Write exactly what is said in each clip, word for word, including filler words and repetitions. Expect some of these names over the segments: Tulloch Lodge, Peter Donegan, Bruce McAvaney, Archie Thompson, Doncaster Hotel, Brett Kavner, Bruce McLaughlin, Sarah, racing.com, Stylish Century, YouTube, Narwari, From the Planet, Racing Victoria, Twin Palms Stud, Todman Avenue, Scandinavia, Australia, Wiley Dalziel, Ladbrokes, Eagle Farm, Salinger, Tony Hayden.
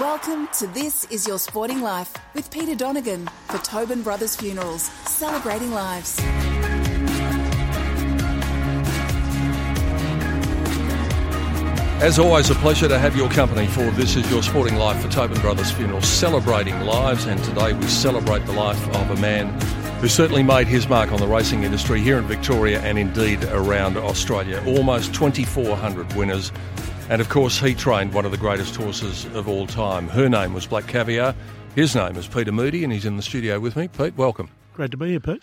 Welcome to This Is Your Sporting Life with Peter Donegan for Tobin Brothers Funerals, celebrating lives. As always, a pleasure to have your company for This Is Your Sporting Life for Tobin Brothers Funerals, celebrating lives. And today we celebrate the life of a man who certainly made his mark on the racing industry here in Victoria and indeed around Australia. Almost twenty-four hundred winners. And, of course, he trained one of the greatest horses of all time. Her name was Black Caviar. His name is Peter Moody, and he's in the studio with me. Pete, welcome. Great to be here, Pete.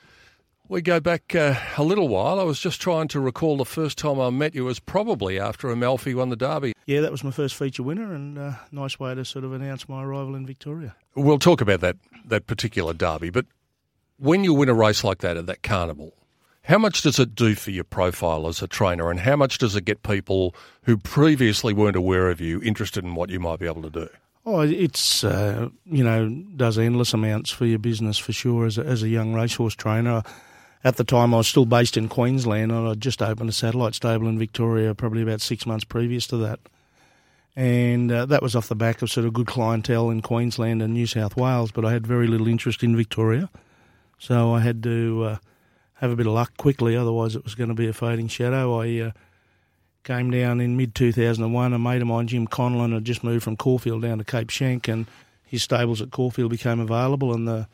We go back uh, a little while. I was just trying to recall the first time I met you was probably after Amalfi won the Derby. Yeah, that was my first feature winner, and a nice way to sort of announce my arrival in Victoria. We'll talk about that, that particular Derby, but when you win a race like that at that carnival, how much does it do for your profile as a trainer, and how much does it get people who previously weren't aware of you interested in what you might be able to do? Oh, it's, uh, you know, does endless amounts for your business for sure as a, as a young racehorse trainer. At the time, I was still based in Queensland, and I'd just opened a satellite stable in Victoria probably about six months previous to that. And uh, that was off the back of sort of good clientele in Queensland and New South Wales, but I had very little interest in Victoria. So I had to... Uh, have a bit of luck quickly, otherwise it was going to be a fading shadow. I uh, came down in mid two thousand one, a mate of mine, Jim Conlon, had just moved from Caulfield down to Cape Shank, and his stables at Caulfield became available, and the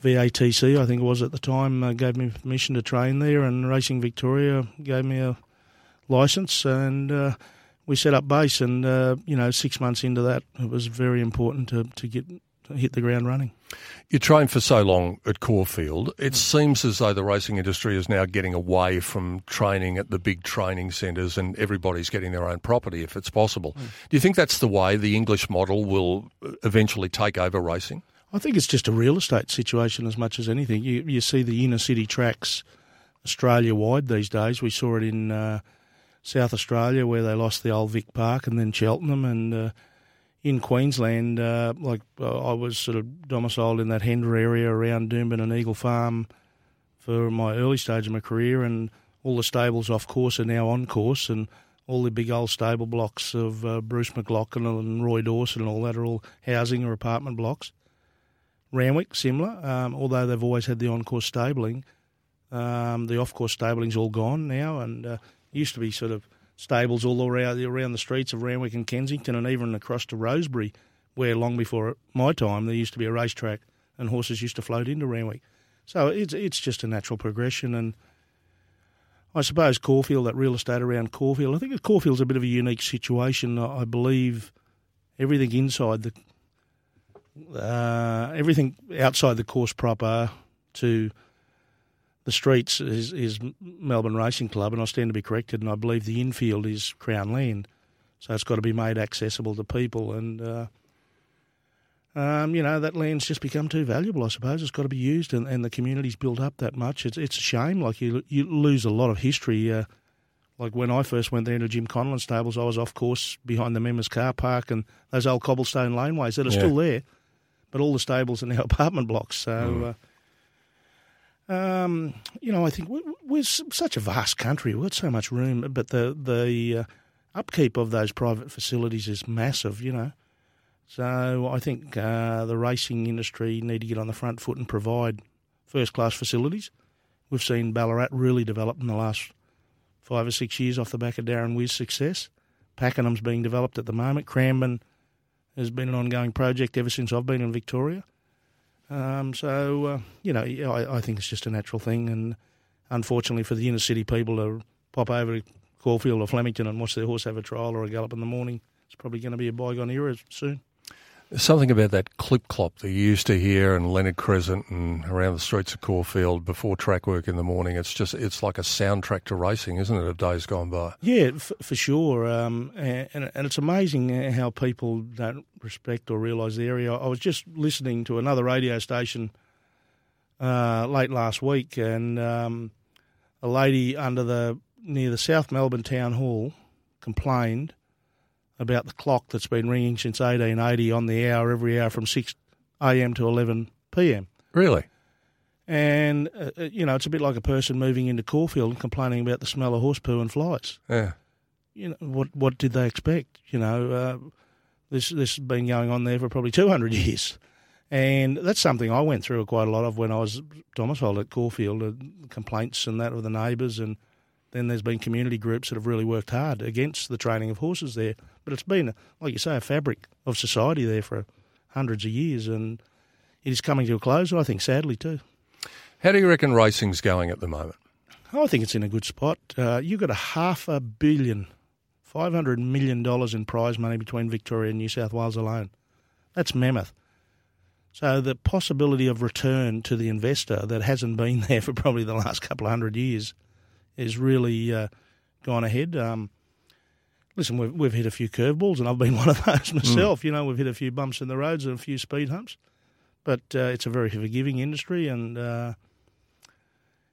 V A T C, I think it was at the time, uh, gave me permission to train there, and Racing Victoria gave me a licence, and uh, we set up base, and, uh, you know, six months into that, it was very important to, to get... hit the ground running. You trained for so long at Caulfield. It mm. seems as though the racing industry is now getting away from training at the big training centres and everybody's getting their own property if it's possible. Mm. Do you think that's the way the English model will eventually take over racing? I think it's just a real estate situation as much as anything. You, you see the inner city tracks Australia-wide these days. We saw it in uh, South Australia where they lost the old Vic Park and then Cheltenham and... Uh, In Queensland, uh, like I was sort of domiciled in that Hendra area around Doomben and Eagle Farm for my early stage of my career, and all the stables off course are now on course, and all the big old stable blocks of uh, Bruce McLaughlin and Roy Dawson and all that are all housing or apartment blocks. Randwick, similar, um, although they've always had the on-course stabling. Um, the off-course stabling's all gone now, and uh, used to be sort of stables all around, around the streets of Randwick and Kensington and even across to Rosebery, where long before my time there used to be a racetrack and horses used to float into Randwick. So it's it's just a natural progression. And I suppose Caulfield, that real estate around Caulfield, I think Caulfield's a bit of a unique situation. I believe everything inside the, uh, everything outside the course proper to... The streets is, is Melbourne Racing Club, and I stand to be corrected, and I believe the infield is Crown Land. So it's got to be made accessible to people. And, uh, um, you know, that land's just become too valuable, I suppose. It's got to be used, and, and the community's built up that much. It's it's a shame. Like, you you lose a lot of history. Uh, like, when I first went there into Jim Conlon's stables, I was off course behind the members' car park and those old cobblestone laneways that are yeah. still there. But all the stables are now apartment blocks, so... Mm. Uh, Um, you know, I think we're, we're such a vast country. We've got so much room, but the the uh, upkeep of those private facilities is massive, you know. So I think uh, the racing industry need to get on the front foot and provide first-class facilities. We've seen Ballarat really develop in the last five or six years off the back of Darren Weir's success. Pakenham's being developed at the moment. Cranbourne has been an ongoing project ever since I've been in Victoria. Um, so, uh, you know, I, I think it's just a natural thing, and unfortunately for the inner city people to pop over to Caulfield or Flemington and watch their horse have a trial or a gallop in the morning, it's probably going to be a bygone era soon. There's something about that clip-clop that you used to hear in Leonard Crescent and around the streets of Caulfield before track work in the morning. It's just, it's like a soundtrack to racing, isn't it, of days gone by? Yeah, f- for sure. Um, and, and it's amazing how people don't respect or realise the area. I was just listening to another radio station uh, late last week, and um, a lady under the near the South Melbourne Town Hall complained about the clock that's been ringing since eighteen eighty on the hour, every hour from six a.m. to eleven p.m. Really? And, uh, you know, it's a bit like a person moving into Caulfield and complaining about the smell of horse poo and flies. Yeah. You know, what what did they expect? You know, uh, this, this has been going on there for probably two hundred years. And that's something I went through quite a lot of when I was domiciled at Caulfield, uh, complaints and that with the neighbours. And then there's been community groups that have really worked hard against the training of horses there. But it's been, like you say, a fabric of society there for hundreds of years. And it is coming to a close, I think, sadly too. How do you reckon racing's going at the moment? I think it's in a good spot. Uh, you've got a half a billion, five hundred million dollars in prize money between Victoria and New South Wales alone. That's mammoth. So the possibility of return to the investor that hasn't been there for probably the last couple of hundred years is really uh, gone ahead. Um, listen, we've, we've hit a few curveballs, and I've been one of those myself. Mm. You know, we've hit a few bumps in the roads and a few speed humps. But uh, it's a very forgiving industry, and... Uh,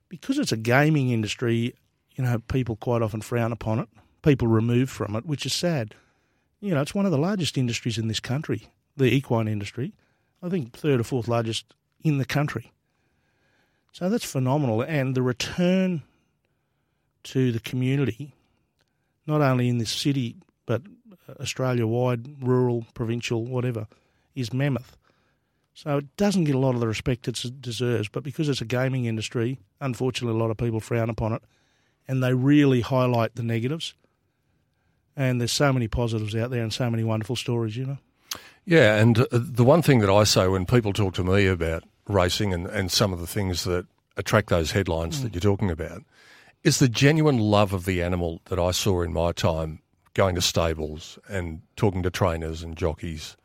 Because it's a gaming industry, you know, people quite often frown upon it. People remove from it, which is sad. You know, it's one of the largest industries in this country, the equine industry. I think third or fourth largest in the country. So that's phenomenal. And the return to the community, not only in this city, but Australia-wide, rural, provincial, whatever, is mammoth. So it doesn't get a lot of the respect it deserves, but because it's a gaming industry, unfortunately a lot of people frown upon it, and they really highlight the negatives. And there's so many positives out there and so many wonderful stories, you know. Yeah, and the one thing that I say when people talk to me about racing and, and some of the things that attract those headlines mm. that you're talking about is the genuine love of the animal that I saw in my time going to stables and talking to trainers and jockeys.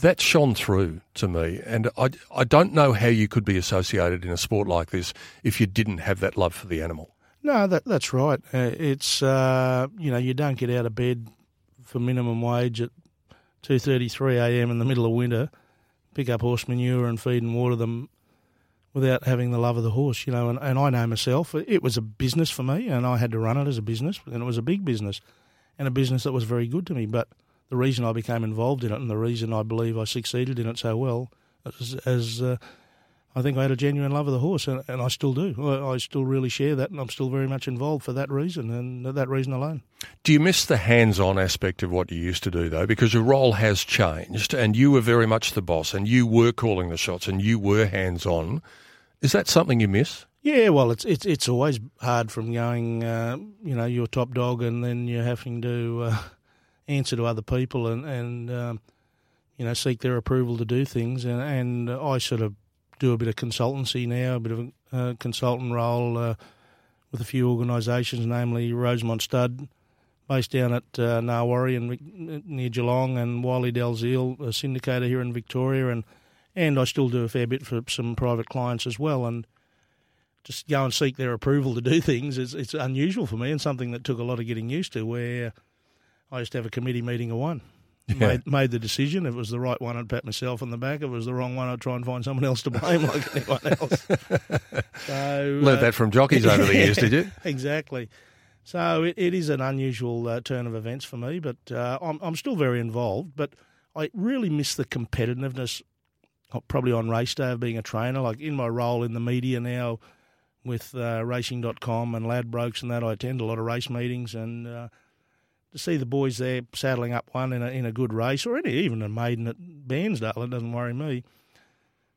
That shone through to me, and I, I don't know how you could be associated in a sport like this if you didn't have that love for the animal. No, that that's right. Uh, it's, uh, you know, you don't get out of bed for minimum wage at two thirty-three a.m. in the middle of winter, pick up horse manure and feed and water them without having the love of the horse, you know, and, and I know myself, it was a business for me, and I had to run it as a business, and it was a big business, and a business that was very good to me, but... The reason I became involved in it and the reason I believe I succeeded in it so well is, is uh, I think I had a genuine love of the horse, and, and I still do. I, I still really share that, and I'm still very much involved for that reason and that reason alone. Do you miss the hands-on aspect of what you used to do, though? Because your role has changed, and you were very much the boss, and you were calling the shots, and you were hands-on. Is that something you miss? Yeah, well, it's it's it's always hard from going, uh, you know, you're top dog, and then you're having to... Uh, answer to other people and, and um, you know, seek their approval to do things. And, and I sort of do a bit of consultancy now, a bit of a uh, consultant role uh, with a few organisations, namely Rosemont Stud, based down at uh, Narwari and near Geelong, and Wiley Dalziel, a syndicator here in Victoria. And, and I still do a fair bit for some private clients as well. And just go and seek their approval to do things, is, it's unusual for me and something that took a lot of getting used to, where... I used to have a committee meeting of one. Yeah. Made, made the decision. If it was the right one, I'd pat myself on the back. If it was the wrong one, I'd try and find someone else to blame, like anyone else. So, learned uh, that from jockeys over the years, did you? Exactly. So it, it is an unusual uh, turn of events for me, but uh, I'm, I'm still very involved. But I really miss the competitiveness, probably on race day, of being a trainer. Like in my role in the media now with uh, racing dot com and Ladbrokes and that, I attend a lot of race meetings and... Uh, to see the boys there saddling up one in a, in a good race, or any, even a maiden at Bairnsdale, it doesn't worry me.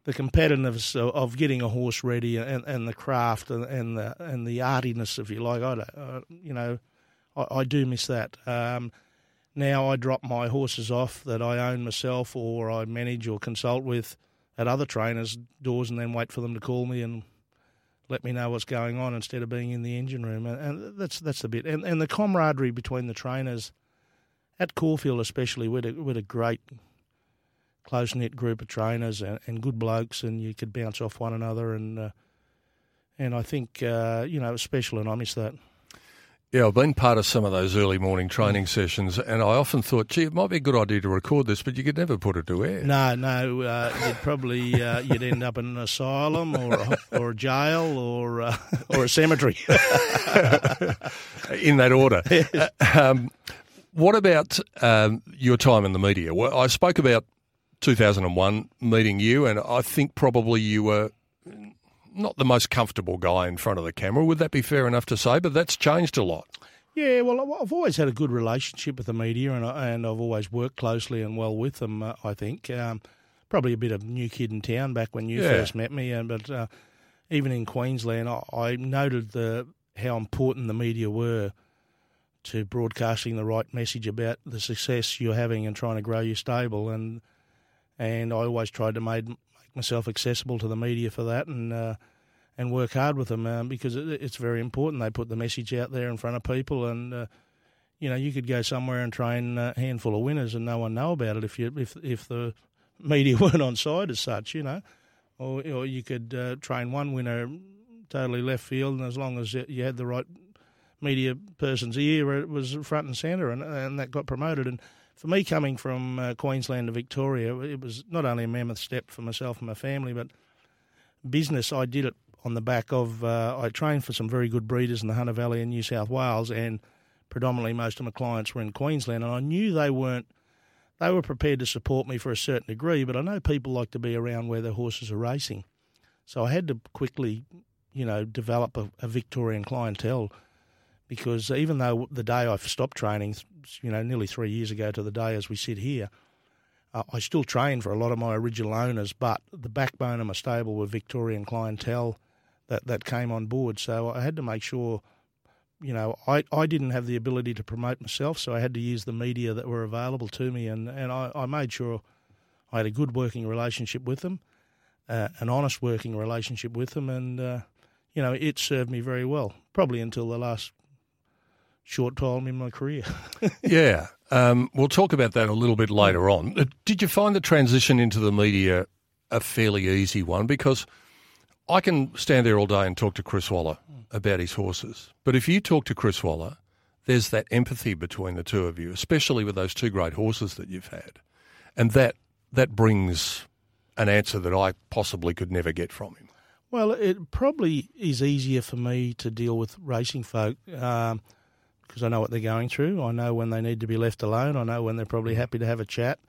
The competitiveness of, of getting a horse ready and, and the craft and, and the and the artiness, if you like, I don't, uh, you know, I, I do miss that. Um, now I drop my horses off that I own myself or I manage or consult with at other trainers' doors and then wait for them to call me and let me know what's going on instead of being in the engine room. And that's that's the bit. And and the camaraderie between the trainers, at Caulfield especially, we had a, we had a great close-knit group of trainers and, and good blokes, and you could bounce off one another. And uh, and I think, uh, you know, it was special, and I miss that. Yeah, I've been part of some of those early morning training mm. sessions, and I often thought, gee, it might be a good idea to record this, but you could never put it to air. No, no, uh, you'd probably uh, you'd end up in an asylum or a, or a jail or uh, or a cemetery. In that order. Yes. Um, what about um, your time in the media? Well, I spoke about two thousand one meeting you, and I think probably you were not the most comfortable guy in front of the camera. Would that be fair enough to say? But that's changed a lot. Yeah, well, I've always had a good relationship with the media, and, I, and I've always worked closely and well with them, uh, I think. Um, probably a bit of new kid in town back when you yeah. first met me, and but uh, even in Queensland, I, I noted the how important the media were to broadcasting the right message about the success you're having and trying to grow your stable. And and I always tried to made myself accessible to the media for that, and uh, and work hard with them um, because it, it's very important. They put the message out there in front of people, and uh, you know, you could go somewhere and train a handful of winners and no one know about it if you if if the media weren't on side as such, you know, or or you could uh, train one winner totally left field, and as long as you had the right media person's ear, it was front and centre, and and that got promoted. And for me, coming from uh, Queensland to Victoria, it was not only a mammoth step for myself and my family, but business, I did it on the back of, uh, I trained for some very good breeders in the Hunter Valley in New South Wales, and predominantly most of my clients were in Queensland, and I knew they weren't, they were prepared to support me for a certain degree, but I know people like to be around where their horses are racing. So I had to quickly, you know, develop a, a Victorian clientele, because even though the day I stopped training, you know, nearly three years ago to the day as we sit here, uh, I still train for a lot of my original owners, but the backbone of my stable were Victorian clientele that, that came on board. So I had to make sure, you know, I, I didn't have the ability to promote myself, so I had to use the media that were available to me, and, and I, I made sure I had a good working relationship with them, uh, an honest working relationship with them, and, uh, you know, it served me very well, probably until the last short time in my career. Yeah. Um, we'll talk about that a little bit later on. Did you find the transition into the media a fairly easy one? Because I can stand there all day and talk to Chris Waller about his horses. But if you talk to Chris Waller, there's that empathy between the two of you, especially with those two great horses that you've had. And that that brings an answer that I possibly could never get from him. Well, it probably is easier for me to deal with racing folk, um, because I know what they're going through. I know when they need to be left alone. I know when they're probably happy to have a chat.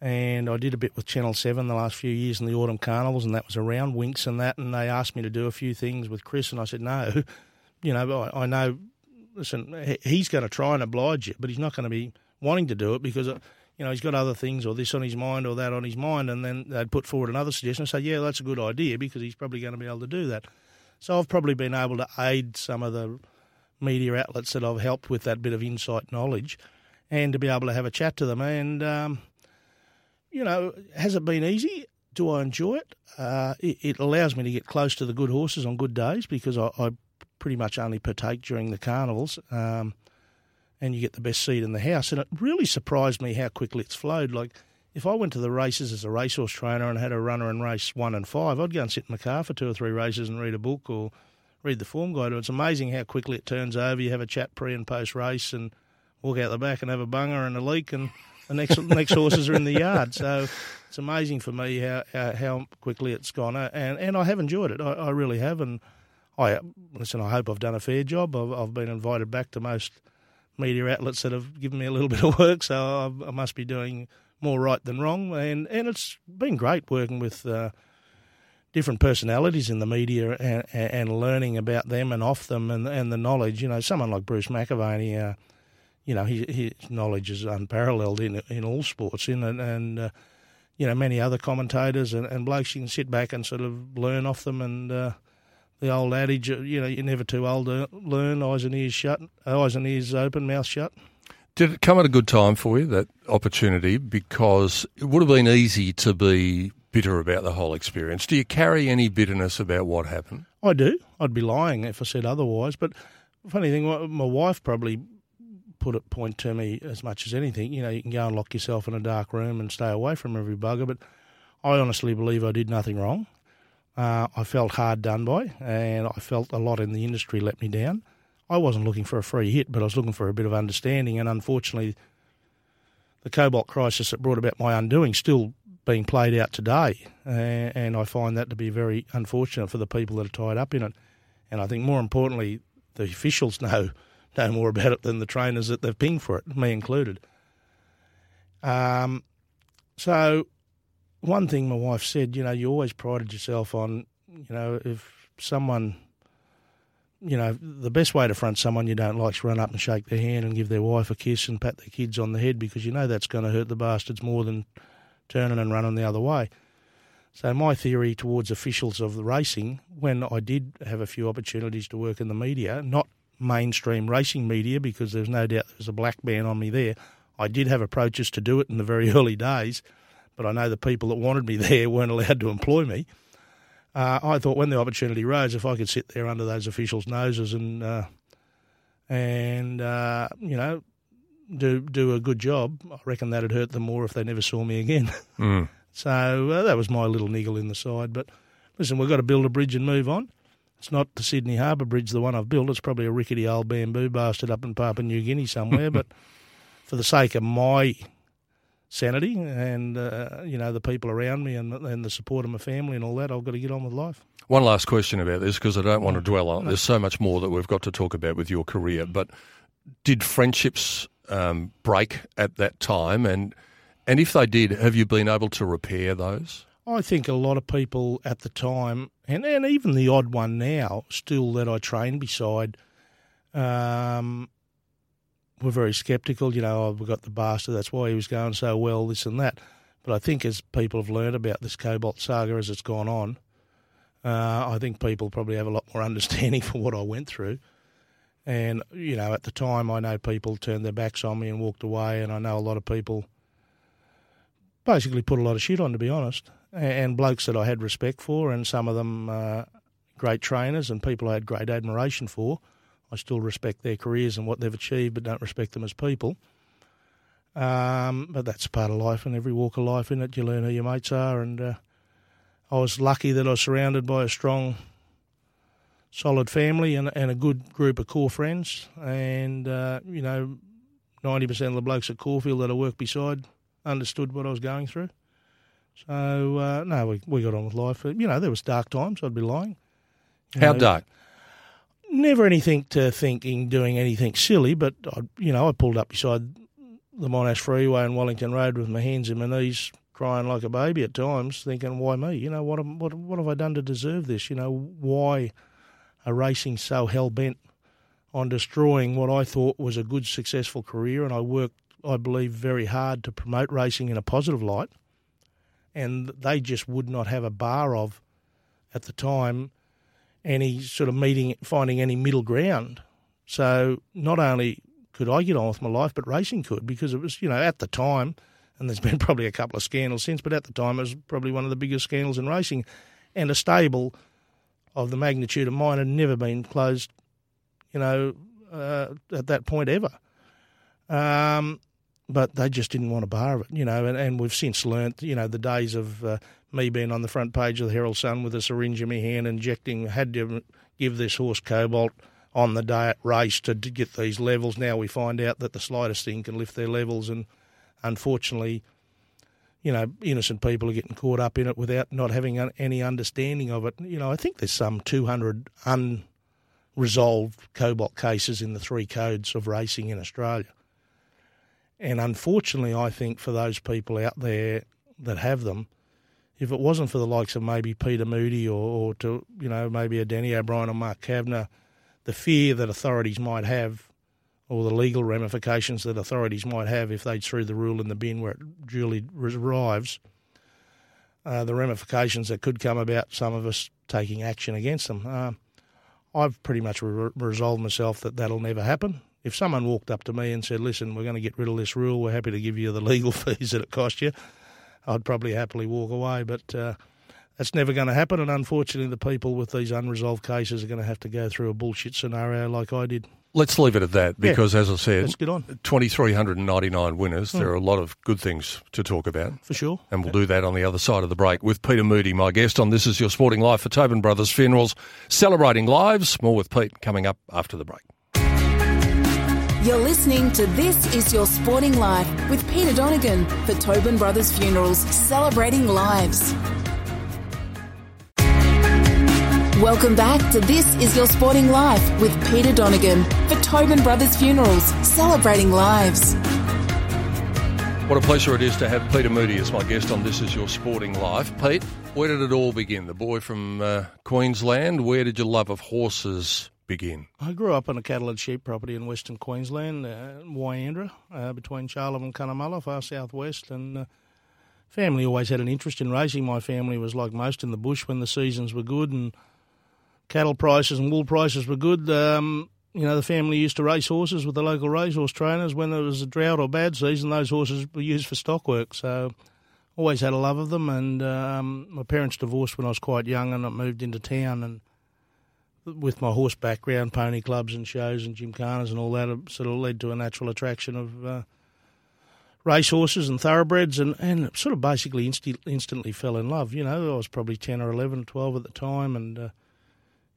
And I did a bit with Channel seven the last few years in the autumn carnivals, and that was around Winks and that, and they asked me to do a few things with Chris, and I said, no, you know, I, I know, listen, he's going to try and oblige you, but he's not going to be wanting to do it because, you know, he's got other things or this on his mind or that on his mind, and then they'd put forward another suggestion and say, yeah, that's a good idea because he's probably going to be able to do that. So I've probably been able to aid some of the media outlets that I've helped with that bit of insight knowledge, and to be able to have a chat to them. And, um, you know, has it been easy? Do I enjoy it? Uh, it, it allows me to get close to the good horses on good days because I, I pretty much only partake during the carnivals, um, and you get the best seat in the house. And it really surprised me how quickly it's flowed. Like, if I went to the races as a racehorse trainer and had a runner in race one and five, I'd go and sit in my car for two or three races and read a book or read the form guide. It's amazing how quickly it turns over. You have a chat pre and post race and walk out the back and have a bunger and a leak, and the next next horses are in the yard. So it's amazing for me how how, how quickly it's gone. And and I have enjoyed it. I, I really have. And I listen, I hope I've done a fair job. I've, I've been invited back to most media outlets that have given me a little bit of work, so I, I must be doing more right than wrong. And, and it's been great working with Uh, different personalities in the media and, and learning about them and off them, and, and the knowledge. You know, someone like Bruce McAvaney, uh, you know, his, his knowledge is unparalleled in in all sports, in and, and uh, you know, many other commentators and, and blokes you can sit back and sort of learn off them. And uh, the old adage, you know, you're never too old to learn, eyes and ears shut, eyes and ears open, mouth shut. Did it come at a good time for you, that opportunity? Because it would have been easy to be bitter about the whole experience. Do you carry any bitterness about what happened? I do. I'd be lying if I said otherwise. But funny thing, my wife probably put a point to me as much as anything. You know, you can go and lock yourself in a dark room and stay away from every bugger, but I honestly believe I did nothing wrong. Uh, I felt hard done by, and I felt a lot in the industry let me down. I wasn't looking for a free hit, but I was looking for a bit of understanding, and unfortunately the cobalt crisis that brought about my undoing still being played out today, uh, and I find that to be very unfortunate for the people that are tied up in it. And I think more importantly, the officials know know more about it than the trainers that they've pinged for it, me included. Um, so one thing my wife said, you know, you always prided yourself on, you know, if someone, you know, the best way to front someone you don't like is run up and shake their hand and give their wife a kiss and pat their kids on the head, because you know that's going to hurt the bastards more than turning and running the other way. So my theory towards officials of the racing, when I did have a few opportunities to work in the media, not mainstream racing media, because there's no doubt there's a black ban on me there. I did have approaches to do it in the very early days, but I know the people that wanted me there weren't allowed to employ me. Uh, I thought when the opportunity rose, if I could sit there under those officials' noses and, uh, and uh, you know, do do a good job, I reckon that'd hurt them more if they never saw me again. Mm. So uh, that was my little niggle in the side. But listen, we've got to build a bridge and move on. It's not the Sydney Harbour Bridge, the one I've built. It's probably a rickety old bamboo bastard up in Papua New Guinea somewhere. But for the sake of my sanity and, uh, you know, the people around me and, and the support of my family and all that, I've got to get on with life. One last question about this, because I don't want to dwell on it. There's so much more that we've got to talk about with your career. But did friendships um, break at that time? And... And if they did, have you been able to repair those? I think a lot of people at the time, and, and even the odd one now, still that I train beside, um, were very sceptical. You know, oh, we got the bastard, that's why he was going so well, this and that. But I think as people have learned about this cobalt saga as it's gone on, uh, I think people probably have a lot more understanding for what I went through. And, you know, at the time I know people turned their backs on me and walked away, and I know a lot of people basically put a lot of shit on, to be honest, and blokes that I had respect for, and some of them uh, great trainers and people I had great admiration for. I still respect their careers and what they've achieved, but don't respect them as people. Um, but that's part of life, and every walk of life in it, you learn who your mates are. And uh, I was lucky that I was surrounded by a strong, solid family and, and a good group of core friends. And, uh, you know, ninety percent of the blokes at Caulfield that I work beside understood what I was going through. So, uh, no, we we got on with life. You know, there was dark times, I'd be lying. You How know, dark? Never anything to thinking, doing anything silly, but, I, you know, I pulled up beside the Monash Freeway and Wellington Road with my hands in my knees, crying like a baby at times, thinking, why me? You know, what am, what, what have I done to deserve this? You know, why are racing so hell-bent on destroying what I thought was a good, successful career? And I worked, I believe, very hard to promote racing in a positive light, and they just would not have a bar of, at the time, any sort of meeting, finding any middle ground. So not only could I get on with my life, but racing could, because it was, you know, at the time, and there's been probably a couple of scandals since, but at the time it was probably one of the biggest scandals in racing, and a stable of the magnitude of mine had never been closed, you know, uh, at that point ever. Um, But they just didn't want a bar of it, you know, and, and we've since learnt, you know, the days of uh, me being on the front page of the Herald Sun with a syringe in my hand, injecting, had to give this horse cobalt on the day at race to, to get these levels. Now we find out that the slightest thing can lift their levels, and unfortunately, you know, innocent people are getting caught up in it without not having un- any understanding of it. You know, I think there's some two hundred unresolved cobalt cases in the three codes of racing in Australia. And unfortunately, I think for those people out there that have them, if it wasn't for the likes of maybe Peter Moody or, or to, you know, maybe a Denny O'Brien or Mark Kavner, the fear that authorities might have, or the legal ramifications that authorities might have if they threw the rule in the bin where it duly arrives, uh, the ramifications that could come about some of us taking action against them. Uh, I've pretty much re- resolved myself that that'll never happen. If someone walked up to me and said, listen, we're going to get rid of this rule, we're happy to give you the legal fees that it cost you, I'd probably happily walk away. But uh, that's never going to happen, and unfortunately the people with these unresolved cases are going to have to go through a bullshit scenario like I did. Let's leave it at that, because yeah, as I said, let's get on. two thousand three hundred ninety-nine winners. Mm. There are a lot of good things to talk about. For sure. And we'll yeah. do that on the other side of the break with Peter Moody, my guest on This Is Your Sporting Life for Tobin Brothers Funerals, celebrating lives. More with Pete coming up after the break. You're listening to This Is Your Sporting Life with Peter Donegan for Tobin Brothers Funerals, celebrating lives. Welcome back to This Is Your Sporting Life with Peter Donegan for Tobin Brothers Funerals, celebrating lives. What a pleasure it is to have Peter Moody as my guest on This Is Your Sporting Life. Pete, where did it all begin? The boy from uh, Queensland, where did your love of horses begin? I grew up on a cattle and sheep property in western Queensland, uh, Wyandra, uh, between Charleville and Cunnamulla, far southwest, and uh, family always had an interest in racing. My family was like most in the bush when the seasons were good and cattle prices and wool prices were good. Um, You know, the family used to race horses with the local racehorse trainers. When there was a drought or bad season, those horses were used for stock work. So always had a love of them. And um, my parents divorced when I was quite young and I moved into town. And with my horse background, pony clubs and shows and gymkhanas and all that, it sort of led to a natural attraction of uh, racehorses and thoroughbreds and, and sort of basically inst- instantly fell in love. You know, I was probably ten or eleven, twelve at the time. And, uh,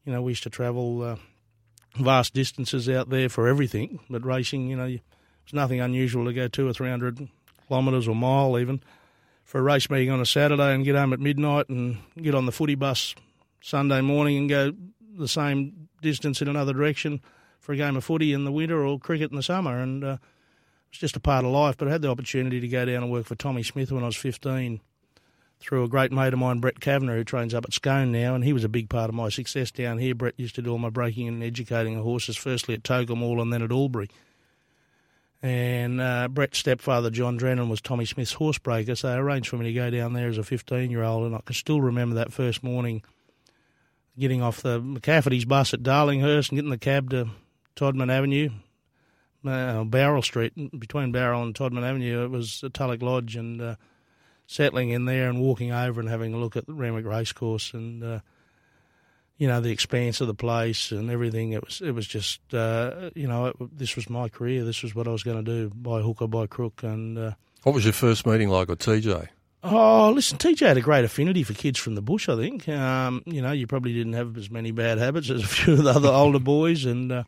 you know, we used to travel... Uh, vast distances out there for everything, but racing, you know, it's nothing unusual to go two or three hundred kilometres or mile even for a race meeting on a Saturday and get home at midnight and get on the footy bus Sunday morning and go the same distance in another direction for a game of footy in the winter or cricket in the summer. And uh, it's just a part of life. But I had the opportunity to go down and work for Tommy Smith when I was fifteen through a great mate of mine, Brett Kavner, who trains up at Scone now, and he was a big part of my success down here. Brett used to do all my breaking and educating of horses, firstly at Togumall and then at Albury. And uh, Brett's stepfather, John Drennan, was Tommy Smith's horse breaker, so I arranged for me to go down there as a fifteen-year-old, and I can still remember that first morning getting off the McCafferty's bus at Darlinghurst and getting the cab to Todman Avenue, uh, Bowral Street, between Bowral and Todman Avenue. It was Tulloch Lodge, and... Uh, settling in there and walking over and having a look at the Randwick Racecourse and, uh, you know, the expanse of the place and everything. It was it was just, uh, you know, it, this was my career. This was what I was going to do by hook or by crook. And uh, what was your first meeting like with T J? Oh, listen, T J had a great affinity for kids from the bush, I think. Um, you know, you probably didn't have as many bad habits as a few of the other older boys. And uh,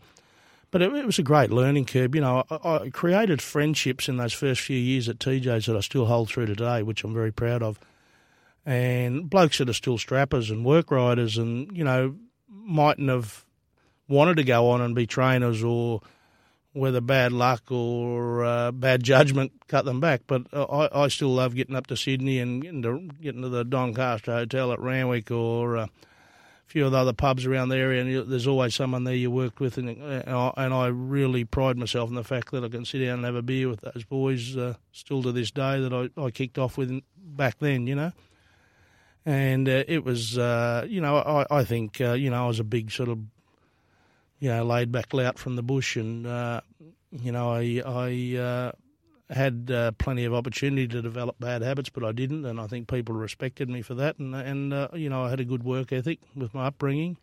But it, it was a great learning curve. You know, I, I created friendships in those first few years at T J's that I still hold through today, which I'm very proud of. And blokes that are still strappers and work riders and, you know, mightn't have wanted to go on and be trainers or whether bad luck or uh, bad judgment cut them back. But I, I still love getting up to Sydney and getting to, getting to the Doncaster Hotel at Randwick or... Uh, few of the other pubs around the area, and there's always someone there you worked with, and, and, I, and I really pride myself in the fact that I can sit down and have a beer with those boys uh, still to this day that I, I kicked off with back then, you know. And uh, it was, uh, you know, I, I think, uh, you know, I was a big sort of, you know, laid-back lout from the bush, and, uh, you know, I, I uh, had uh, plenty of opportunity to develop bad habits, but I didn't, and I think people respected me for that. And, and uh, you know, I had a good work ethic with my upbringing,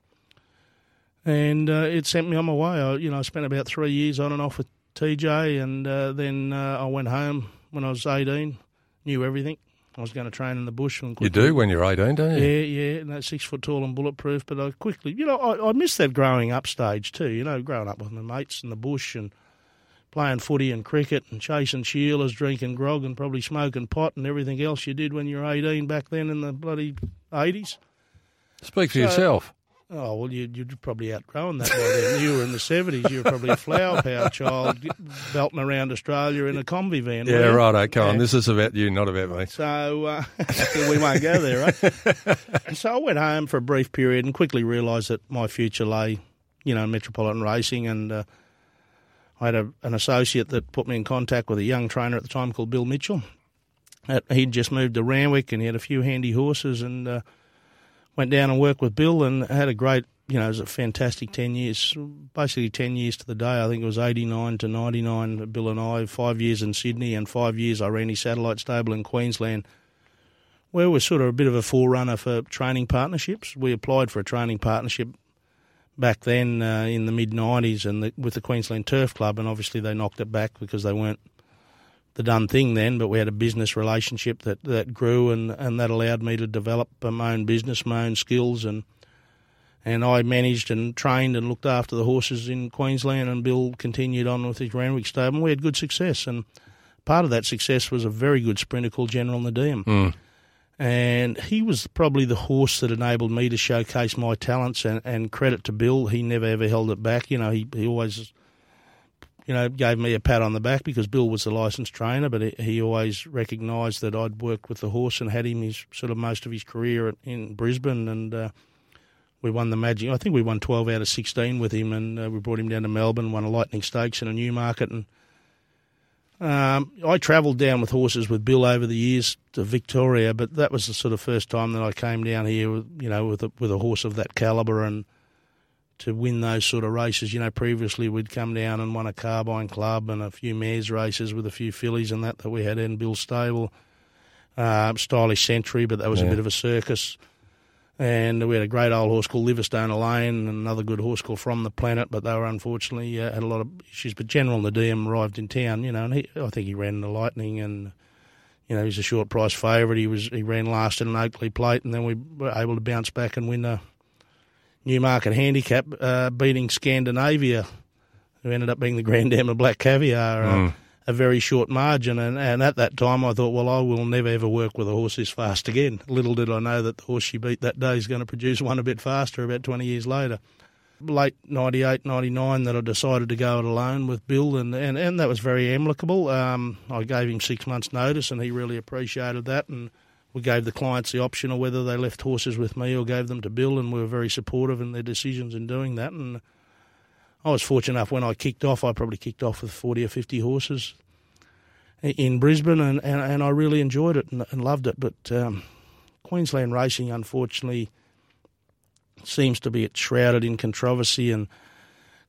and uh, it sent me on my way. I, you know, I spent about three years on and off with T J, and uh, then uh, I went home when I was eighteen, knew everything. I was going to train in the bush. And quickly, you do when you're eighteen, don't you? Yeah, yeah, and that's six foot tall and bulletproof, but I quickly, you know, I, I missed that growing up stage too, you know, growing up with my mates in the bush and playing footy and cricket and chasing sheilas, drinking grog and probably smoking pot and everything else you did when you were eighteen back then in the bloody eighties. Speak for so, yourself. Oh, well, you, you'd probably outgrown that by then. You were in the seventies. You were probably a flower power child belting around Australia in a combi van. Yeah, right, righto, come on. This is about you, not about me. So uh, we won't go there, right? And so I went home for a brief period and quickly realised that my future lay, you know, in metropolitan racing and... Uh, I had a, an associate that put me in contact with a young trainer at the time called Bill Mitchell. He'd just moved to Randwick and he had a few handy horses and uh, went down and worked with Bill and had a great, you know, it was a fantastic ten years, basically ten years to the day. I think it was eighty-nine to ninety-nine, Bill and I, five years in Sydney and five years I ran his satellite stable in Queensland, where we were sort of a bit of a forerunner for training partnerships. We applied for a training partnership back then uh, in the mid-nineties and the, with the Queensland Turf Club, and obviously they knocked it back because they weren't the done thing then, but we had a business relationship that, that grew and, and that allowed me to develop my own business, my own skills, and and I managed and trained and looked after the horses in Queensland, and Bill continued on with his Randwick stable, and we had good success. And part of that success was a very good sprinter called General Nediym. Mm. And he was probably the horse that enabled me to showcase my talents, and, and credit to Bill, he never ever held it back. You know, he, he always, you know, gave me a pat on the back because Bill was the licensed trainer, but he, he always recognised that I'd worked with the horse and had him his sort of most of his career in Brisbane, and uh, we won the Magic. I think we won twelve out of sixteen with him, and uh, we brought him down to Melbourne, won a Lightning Stakes and a Newmarket, and Um, I travelled down with horses with Bill over the years to Victoria, but that was the sort of first time that I came down here, with, you know, with a, with a horse of that calibre and to win those sort of races. You know, previously we'd come down and won a Carbine Club and a few mares races with a few fillies and that that we had in Bill's stable. Uh, Stylish Century, but that was yeah. a bit of a circus. And we had a great old horse called Livingstone Elaine and another good horse called From the Planet, but they were unfortunately uh, had a lot of issues. But General Nediym arrived in town, you know, and he, I think he ran the Lightning, and you know, he's a short price favourite. He was he ran last in an Oakley Plate, and then we were able to bounce back and win a Newmarket handicap, uh, beating Scandinavia, who ended up being the Grand Dam of Black Caviar. Mm. Uh, a very short margin, and, and at that time I thought, well, I will never ever work with a horse this fast again. Little did I know that the horse she beat that day is going to produce one a bit faster about twenty years later. Late ninety-eight, ninety-nine that I decided to go it alone with Bill, and, and, and that was very amicable. Um, I gave him six months' notice, and he really appreciated that, and we gave the clients the option of whether they left horses with me or gave them to Bill, and we were very supportive in their decisions in doing that, and I was fortunate enough when I kicked off, I probably kicked off with forty or fifty horses in Brisbane, and, and, and I really enjoyed it and, and loved it. But um, Queensland racing, unfortunately, seems to be shrouded in controversy, and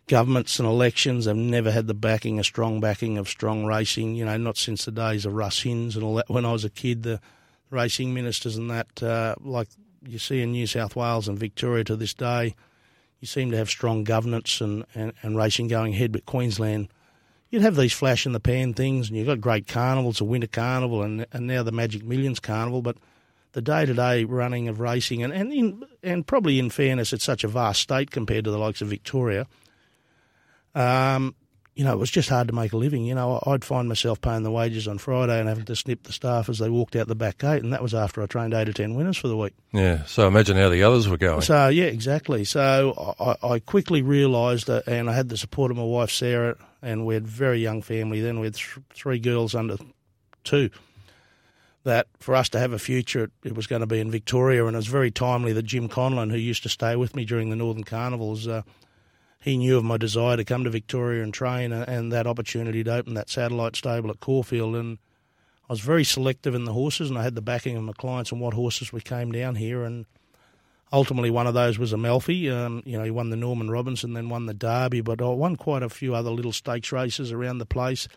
governments and elections have never had the backing, a strong backing of strong racing, you know, not since the days of Russ Hinds and all that. When I was a kid, the racing ministers and that, uh, like you see in New South Wales and Victoria to this day, you seem to have strong governance and, and, and racing going ahead. But Queensland, you'd have these flash-in-the-pan things, and you've got great carnivals, a winter carnival, and, and now the Magic Millions carnival. But the day-to-day running of racing, and and, in, and probably in fairness, it's such a vast state compared to the likes of Victoria. Um, you know, it was just hard to make a living. You know, I'd find myself paying the wages on Friday and having to snip the staff as they walked out the back gate, and that was after I trained eight or ten winners for the week. Yeah, so imagine how the others were going. So, yeah, exactly. So I, I quickly realised, that, and I had the support of my wife, Sarah, and we had a very young family then. We had th- three girls under two, that for us to have a future, it, it was going to be in Victoria, and it was very timely that Jim Conlon, who used to stay with me during the Northern Carnivals, uh, he knew of my desire to come to Victoria and train, and that opportunity to open that satellite stable at Caulfield. And I was very selective in the horses, and I had the backing of my clients on what horses we came down here. And ultimately, one of those was Amalfi. Um, you know, he won the Norman Robinson, then won the Derby, but I won quite a few other little stakes races around the place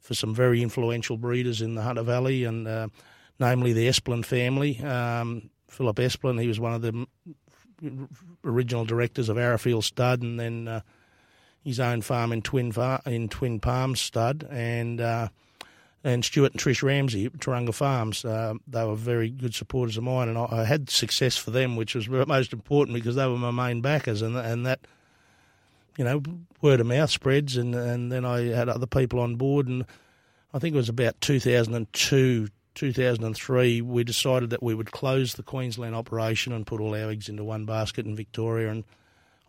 for some very influential breeders in the Hunter Valley, and uh, namely the Esplin family. Um, Philip Esplin, he was one of the original directors of Arrowfield Stud, and then uh, his own farm in Twin Far- in Twin Palms Stud, and uh, and Stuart and Trish Ramsey at Taronga Farms. Uh, they were very good supporters of mine, and I, I had success for them, which was most important because they were my main backers, and and that, you know, word of mouth spreads, and, and then I had other people on board, and I think it was about two thousand two two thousand three we decided that we would close the Queensland operation and put all our eggs into one basket in Victoria, and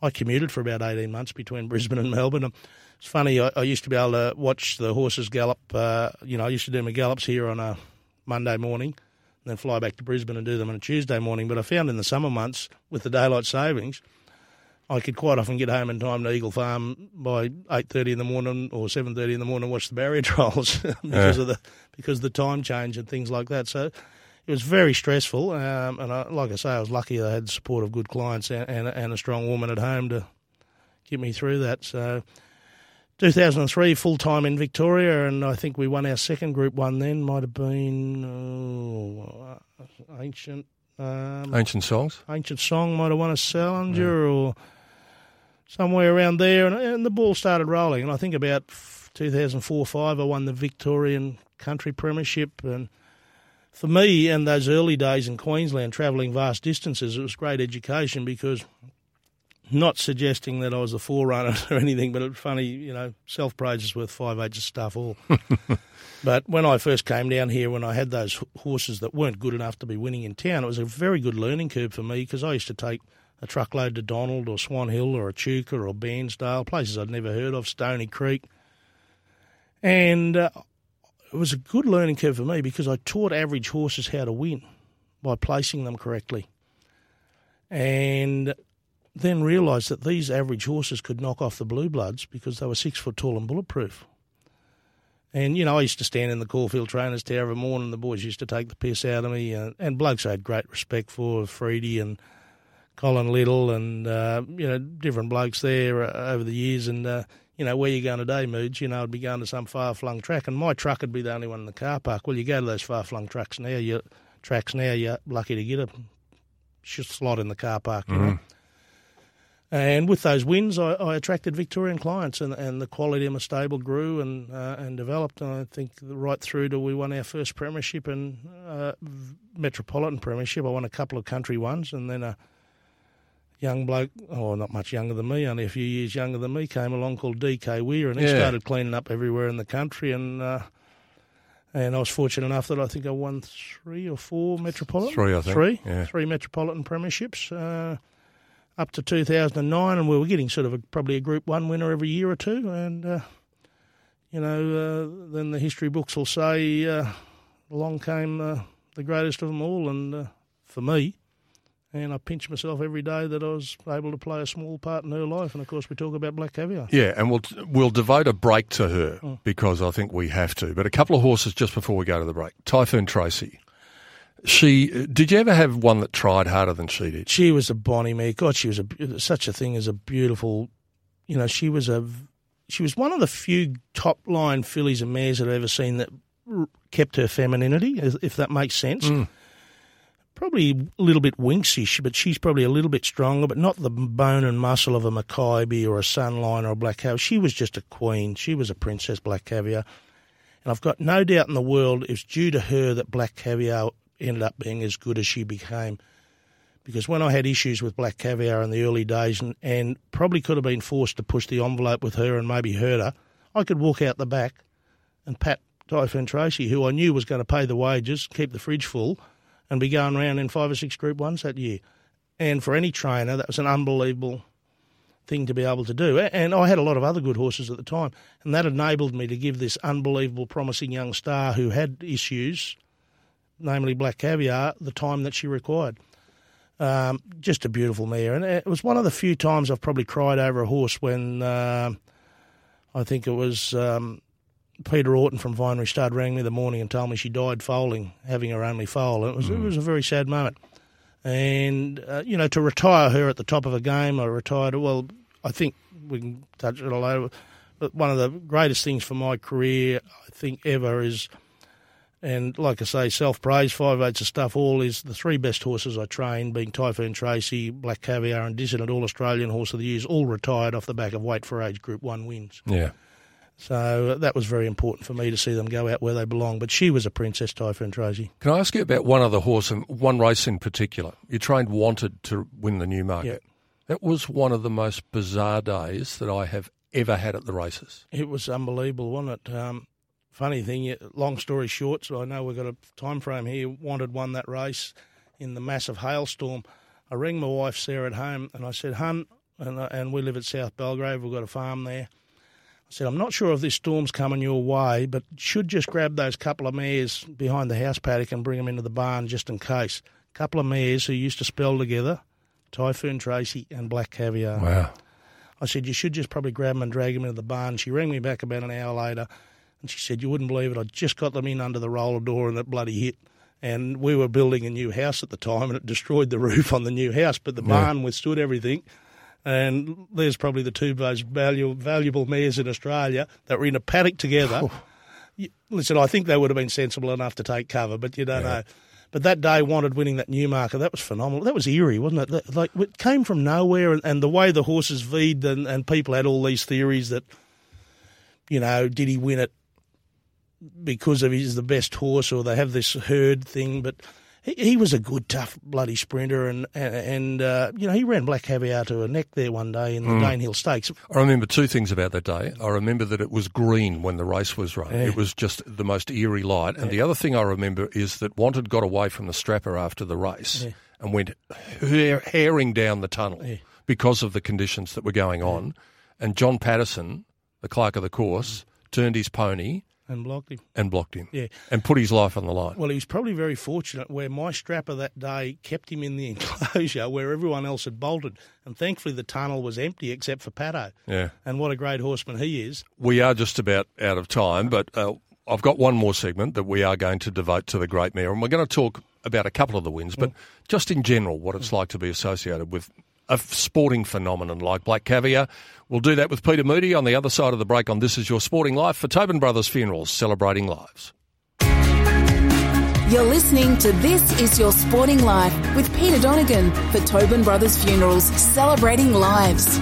I commuted for about eighteen months between Brisbane and Melbourne. And it's funny, I, I used to be able to watch the horses gallop. Uh, you know, I used to do my gallops here on a Monday morning and then fly back to Brisbane and do them on a Tuesday morning, but I found in the summer months with the daylight savings, I could quite often get home in time to Eagle Farm by eight thirty in the morning or seven thirty in the morning and watch the barrier trials because yeah. of the because of the time change and things like that. So it was very stressful, um, and I, like I say, I was lucky I had the support of good clients and, and, and a strong woman at home to get me through that. So two thousand three, full-time in Victoria, and I think we won our second Group one then. Might have been oh, Ancient... Um, Ancient Songs? Ancient Song might have won a Salinger yeah. or... somewhere around there, and, and the ball started rolling. And I think about two thousand four, five, I won the Victorian Country Premiership. And for me, in those early days in Queensland, travelling vast distances, it was great education because Not suggesting that I was a forerunner or anything, but it's funny, you know, self-praise is worth five-eighths of stuff all. But when I first came down here, when I had those horses that weren't good enough to be winning in town, it was a very good learning curve for me because I used to take a truckload to Donald or Swan Hill or Echuca or Bairnsdale, places I'd never heard of, Stony Creek. And uh, it was a good learning curve for me because I taught average horses how to win by placing them correctly. And then realised that these average horses could knock off the blue bloods because they were six foot tall and bulletproof. And, you know, I used to stand in the Caulfield Trainers Tower every morning. The boys used to take the piss out of me. And, and blokes I had great respect for, Freedy and Colin Little and, uh, you know, different blokes there uh, over the years. And, uh, you know, where you going today, Moods? You know, I'd be going to some far-flung track. And my truck would be the only one in the car park. Well, you go to those far-flung tracks now, you're, tracks now, you're lucky to get a slot in the car park, you mm-hmm. know. And with those wins, I, I attracted Victorian clients, and, and the quality of my stable grew and uh, and developed. And I think right through to we won our first premiership and uh, metropolitan premiership. I won a couple of country ones, and then a young bloke, oh, not much younger than me, only a few years younger than me, came along called D K Weir, and he yeah. started cleaning up everywhere in the country. And uh, and I was fortunate enough that I think I won three or four metropolitan, three, I think, three, yeah. three metropolitan premierships. Uh, up to two thousand nine, and we were getting sort of a, probably a Group One winner every year or two. And, uh, you know, uh, then the history books will say uh, along came uh, the greatest of them all, and uh, for me. And I pinch myself every day that I was able to play a small part in her life. And, of course, we talk about Black Caviar. Yeah, and we'll we'll devote a break to her mm. because I think we have to. But a couple of horses just before we go to the break. Typhoon Tracy. She did you ever have one that tried harder than she did? She was a bonnie mare. God, she was a, such a thing as a beautiful, you know. She was a she was one of the few top line fillies and mares that I've ever seen that kept her femininity, if that makes sense. Mm. Probably a little bit winksish, but she's probably a little bit stronger, but not the bone and muscle of a Mackaybe or a Sunline or a Black Caviar. She was just a queen. She was a princess, Black Caviar, and I've got no doubt in the world it's due to her that Black Caviar ended up being as good as she became. Because when I had issues with Black Caviar in the early days and, and probably could have been forced to push the envelope with her and maybe hurt her, I could walk out the back and pat Typhoon Tracy, who I knew was going to pay the wages, keep the fridge full, and be going around in five or six Group Ones that year. And for any trainer, that was an unbelievable thing to be able to do. And I had a lot of other good horses at the time, and that enabled me to give this unbelievable, promising young star who had issues, namely Black Caviar, the time that she required. Um, just a beautiful mare. And it was one of the few times I've probably cried over a horse when uh, I think it was um, Peter Orton from Vinery Stud rang me the morning and told me she died foaling, having her only foal. And it was, mm. it was a very sad moment. And, uh, you know, to retire her at the top of a game, I retired, well, I think we can touch it all later. But one of the greatest things for my career, I think, ever is... And like I say, self-praise, five-eighths of stuff all, is the three best horses I trained, being Typhoon Tracy, Black Caviar and Dissident All-Australian Horse of the Years, all retired off the back of Wait for Age Group one wins. Yeah. So that was very important for me to see them go out where they belong. But she was a princess, Typhoon Tracy. Can I ask you about one other horse, and one race in particular? You trained Wanted to win the Newmarket. Yep. That was one of the most bizarre days that I have ever had at the races. It was unbelievable, wasn't it? Um Funny thing, long story short, so I know we've got a time frame here. Wanted won that race in the massive hailstorm. I rang my wife, Sarah, at home, and I said, Hun, and, I, and we live at South Belgrave, we've got a farm there. I said, I'm not sure if this storm's coming your way, but should just grab those couple of mares behind the house paddock and bring them into the barn just in case. A couple of mares who used to spell together, Typhoon Tracy and Black Caviar. Wow. I said, you should just probably grab them and drag them into the barn. She rang me back about an hour later. And she said, you wouldn't believe it, I just got them in under the roller door and it bloody hit. And we were building a new house at the time and it destroyed the roof on the new house, but the yeah. barn withstood everything. And there's probably the two most valuable, valuable mares in Australia that were in a paddock together. Oh. You, listen, I think they would have been sensible enough to take cover, but you don't yeah. know. But that day, Wanted winning that Newmarket, that was phenomenal. That was eerie, wasn't it? That, like, it came from nowhere, and, and the way the horses veed, and, and people had all these theories that, you know, did he win it because of he's the best horse, or they have this herd thing, but he, he was a good, tough, bloody sprinter, and and uh, you know, he ran Black Caviar to a neck there one day in the mm. Danehill Stakes. I remember two things about that day. I remember that it was green when the race was run. Yeah. It was just the most eerie light. And yeah. the other thing I remember is that Wanted got away from the strapper after the race yeah. and went ha- haring down the tunnel yeah. because of the conditions that were going yeah. on. And John Patterson, the clerk of the course, turned his pony and blocked him. And blocked him. Yeah. And put his life on the line. Well, he was probably very fortunate where my strapper that day kept him in the enclosure where everyone else had bolted. And thankfully the tunnel was empty except for Pato. Yeah. And what a great horseman he is. We are just about out of time, but uh, I've got one more segment that we are going to devote to the Great Mare. And we're going to talk about a couple of the wins, but mm. just in general what it's mm. like to be associated with a sporting phenomenon like Black Caviar. We'll do that with Peter Moody on the other side of the break on This Is Your Sporting Life for Tobin Brothers Funerals, celebrating lives. You're listening to This Is Your Sporting Life with Peter Donegan for Tobin Brothers Funerals, celebrating lives.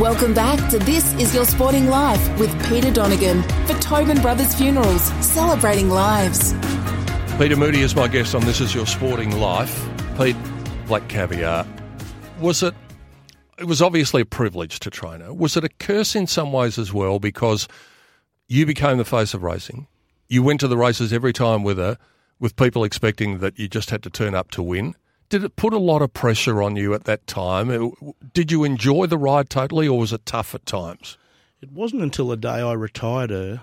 Welcome back to This Is Your Sporting Life with Peter Donegan for Tobin Brothers Funerals, celebrating lives. Peter Moody is my guest on This Is Your Sporting Life. Pete, Black Caviar, was it, it was obviously a privilege to train her. Was it a curse in some ways as well, because you became the face of racing? You went to the races every time with her, with people expecting that you just had to turn up to win. Did it put a lot of pressure on you at that time? Did you enjoy the ride totally, or was it tough at times? It wasn't until the day I retired her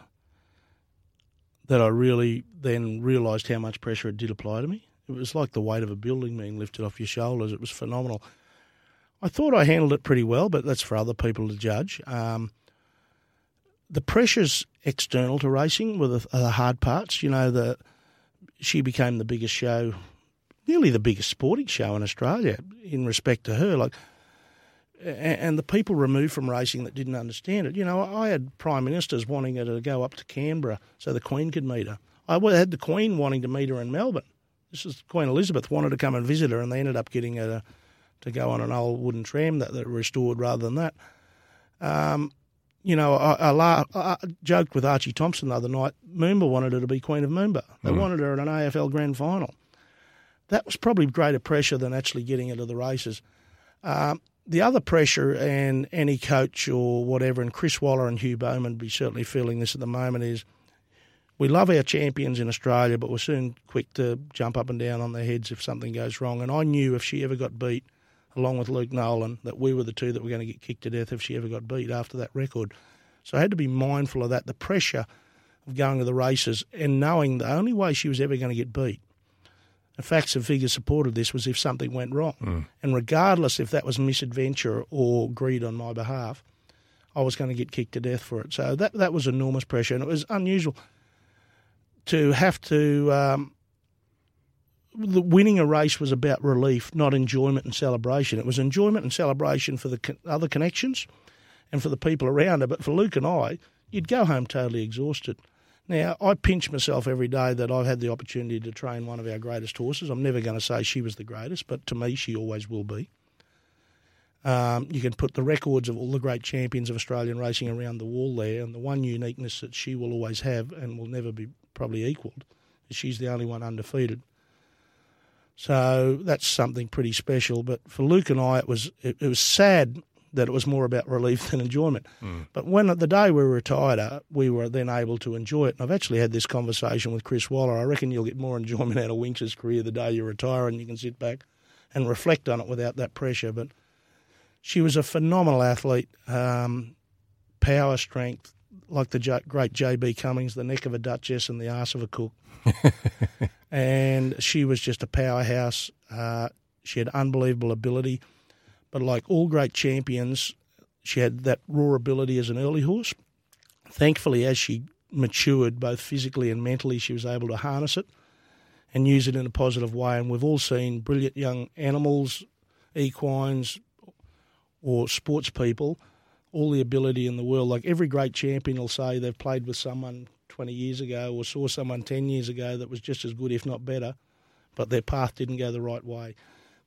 that I really then realised how much pressure it did apply to me. It was like the weight of a building being lifted off your shoulders. It was phenomenal. I thought I handled it pretty well, but that's for other people to judge. Um, the pressures external to racing were the, are the hard parts. You know, the she became the biggest show, nearly the biggest sporting show in Australia in respect to her. Like, and the people removed from racing that didn't understand it. You know, I had prime ministers wanting her to go up to Canberra so the Queen could meet her. I had the Queen wanting to meet her in Melbourne. This is Queen Elizabeth wanted to come and visit her, and they ended up getting her to, to go on an old wooden tram that they restored rather than that. Um, you know, I, I, la- I joked with Archie Thompson the other night, Moomba wanted her to be Queen of Moomba. They mm. wanted her at an A F L Grand Final. That was probably greater pressure than actually getting her to the races. Um, the other pressure, and any coach or whatever, and Chris Waller and Hugh Bowman be certainly feeling this at the moment, is we love our champions in Australia, but we're soon quick to jump up and down on their heads if something goes wrong. And I knew if she ever got beat, along with Luke Nolan, that we were the two that were going to get kicked to death if she ever got beat after that record. So I had to be mindful of that, the pressure of going to the races and knowing the only way she was ever going to get beat, the facts and figures supported this, was if something went wrong. Mm. And regardless if that was misadventure or greed on my behalf, I was going to get kicked to death for it. So that that was enormous pressure, and it was unusual to have to um, – winning a race was about relief, not enjoyment and celebration. It was enjoyment and celebration for the co- other connections and for the people around her. But for Luke and I, you'd go home totally exhausted. Now, I pinch myself every day that I've had the opportunity to train one of our greatest horses. I'm never going to say she was the greatest, but to me she always will be. Um, you can put the records of all the great champions of Australian racing around the wall there, and the one uniqueness that she will always have and will never be probably equaled is she's the only one undefeated. So that's something pretty special. But for Luke and I, it was it, it was sad that it was more about relief than enjoyment. Mm. But when the day we retired, we were then able to enjoy it. And I've actually had this conversation with Chris Waller. I reckon you'll get more enjoyment out of Winx's career the day you retire and you can sit back and reflect on it without that pressure. But she was a phenomenal athlete, um, power, strength, like the J- great J B Cummings, the neck of a duchess and the arse of a cook. And she was just a powerhouse. Uh, she had unbelievable ability. But like all great champions, she had that raw ability as an early horse. Thankfully, as she matured, both physically and mentally, she was able to harness it and use it in a positive way. And we've all seen brilliant young animals, equines, or sports people, all the ability in the world. Like every great champion will say they've played with someone twenty years ago or saw someone ten years ago that was just as good, if not better, but their path didn't go the right way.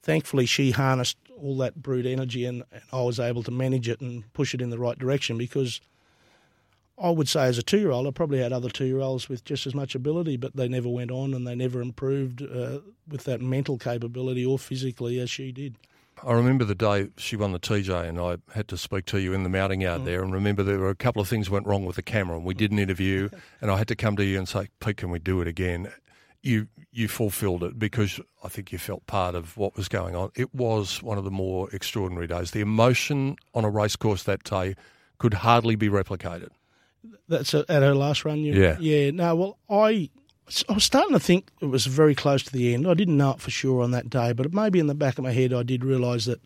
Thankfully, she harnessed all that brute energy, and, and I was able to manage it and push it in the right direction, because I would say as a two-year-old, I probably had other two-year-olds with just as much ability, but they never went on and they never improved uh, with that mental capability or physically as she did. I remember the day she won the T J and I had to speak to you in the mounting yard mm. there, and remember there were a couple of things went wrong with the camera and we did an interview and I had to come to you and say, Pete, can we do it again? You you fulfilled it because I think you felt part of what was going on. It was one of the more extraordinary days. The emotion on a race course that day could hardly be replicated. That's at her last run? You, yeah. Yeah. No, well, I, I was starting to think it was very close to the end. I didn't know it for sure on that day, but maybe in the back of my head I did realise that.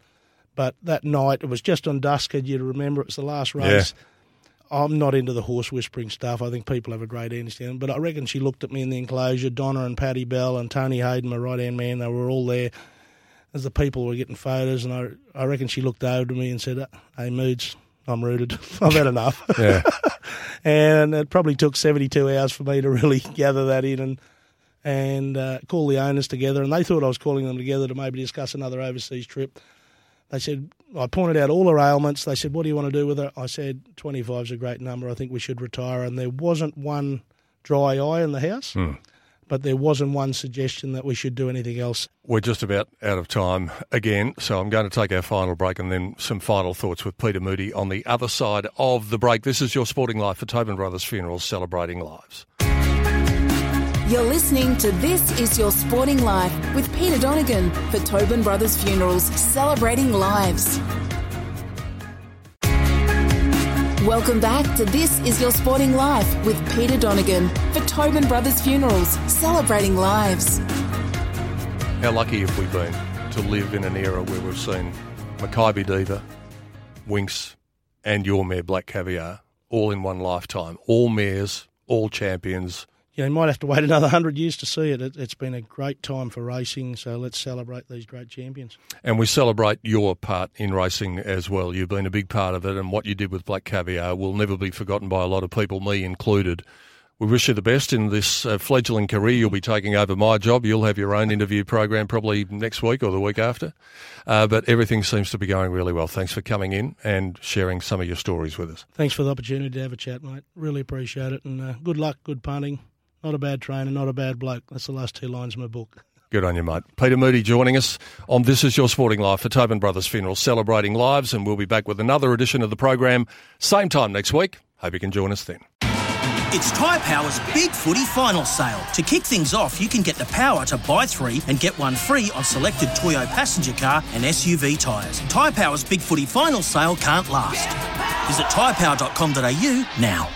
But that night, it was just on dusk, had you to remember, it's the last race. Yeah. I'm not into the horse whispering stuff. I think people have a great understanding. But I reckon she looked at me in the enclosure. Donna and Patty Bell and Tony Hayden, my right-hand man, they were all there as the people were getting photos. And I I reckon she looked over to me and said, hey, Moods, I'm rooted. I've had enough. Yeah. And it probably took seventy-two hours for me to really gather that in and and uh, call the owners together. And they thought I was calling them together to maybe discuss another overseas trip. They said, I pointed out all her ailments. They said, what do you want to do with her? I said, twenty-five is a great number. I think we should retire. And there wasn't one dry eye in the house, mm. but there wasn't one suggestion that we should do anything else. We're just about out of time again, so I'm going to take our final break and then some final thoughts with Peter Moody on the other side of the break. This is Your Sporting Life for Tobin Brothers Funerals, celebrating lives. You're listening to This Is Your Sporting Life with Peter Donegan for Tobin Brothers Funerals, celebrating lives. Welcome back to This Is Your Sporting Life with Peter Donegan for Tobin Brothers Funerals, celebrating lives. How lucky have we been to live in an era where we've seen Maccabi Diva, Winx and your mare Black Caviar all in one lifetime, all mares, all champions. You know, you might have to wait another one hundred years to see it. it. It's been a great time for racing, so let's celebrate these great champions. And we celebrate your part in racing as well. You've been a big part of it, and what you did with Black Caviar will never be forgotten by a lot of people, me included. We wish you the best in this uh, fledgling career. You'll be taking over my job. You'll have your own interview program probably next week or the week after. Uh, but everything seems to be going really well. Thanks for coming in and sharing some of your stories with us. Thanks for the opportunity to have a chat, mate. Really appreciate it, and uh, good luck, good punting. Not a bad trainer, not a bad bloke. That's the last two lines of my book. Good on you, mate. Peter Moody joining us on This Is Your Sporting Life for Tobin Brothers Funeral, celebrating lives, and we'll be back with another edition of the program same time next week. Hope you can join us then. It's Tyrepower's Big Footy Final Sale. To kick things off, you can get the power to buy three and get one free on selected Toyo passenger car and S U V tyres. Tyrepower's Big Footy Final Sale can't last. Visit tyrepower dot com dot a u now.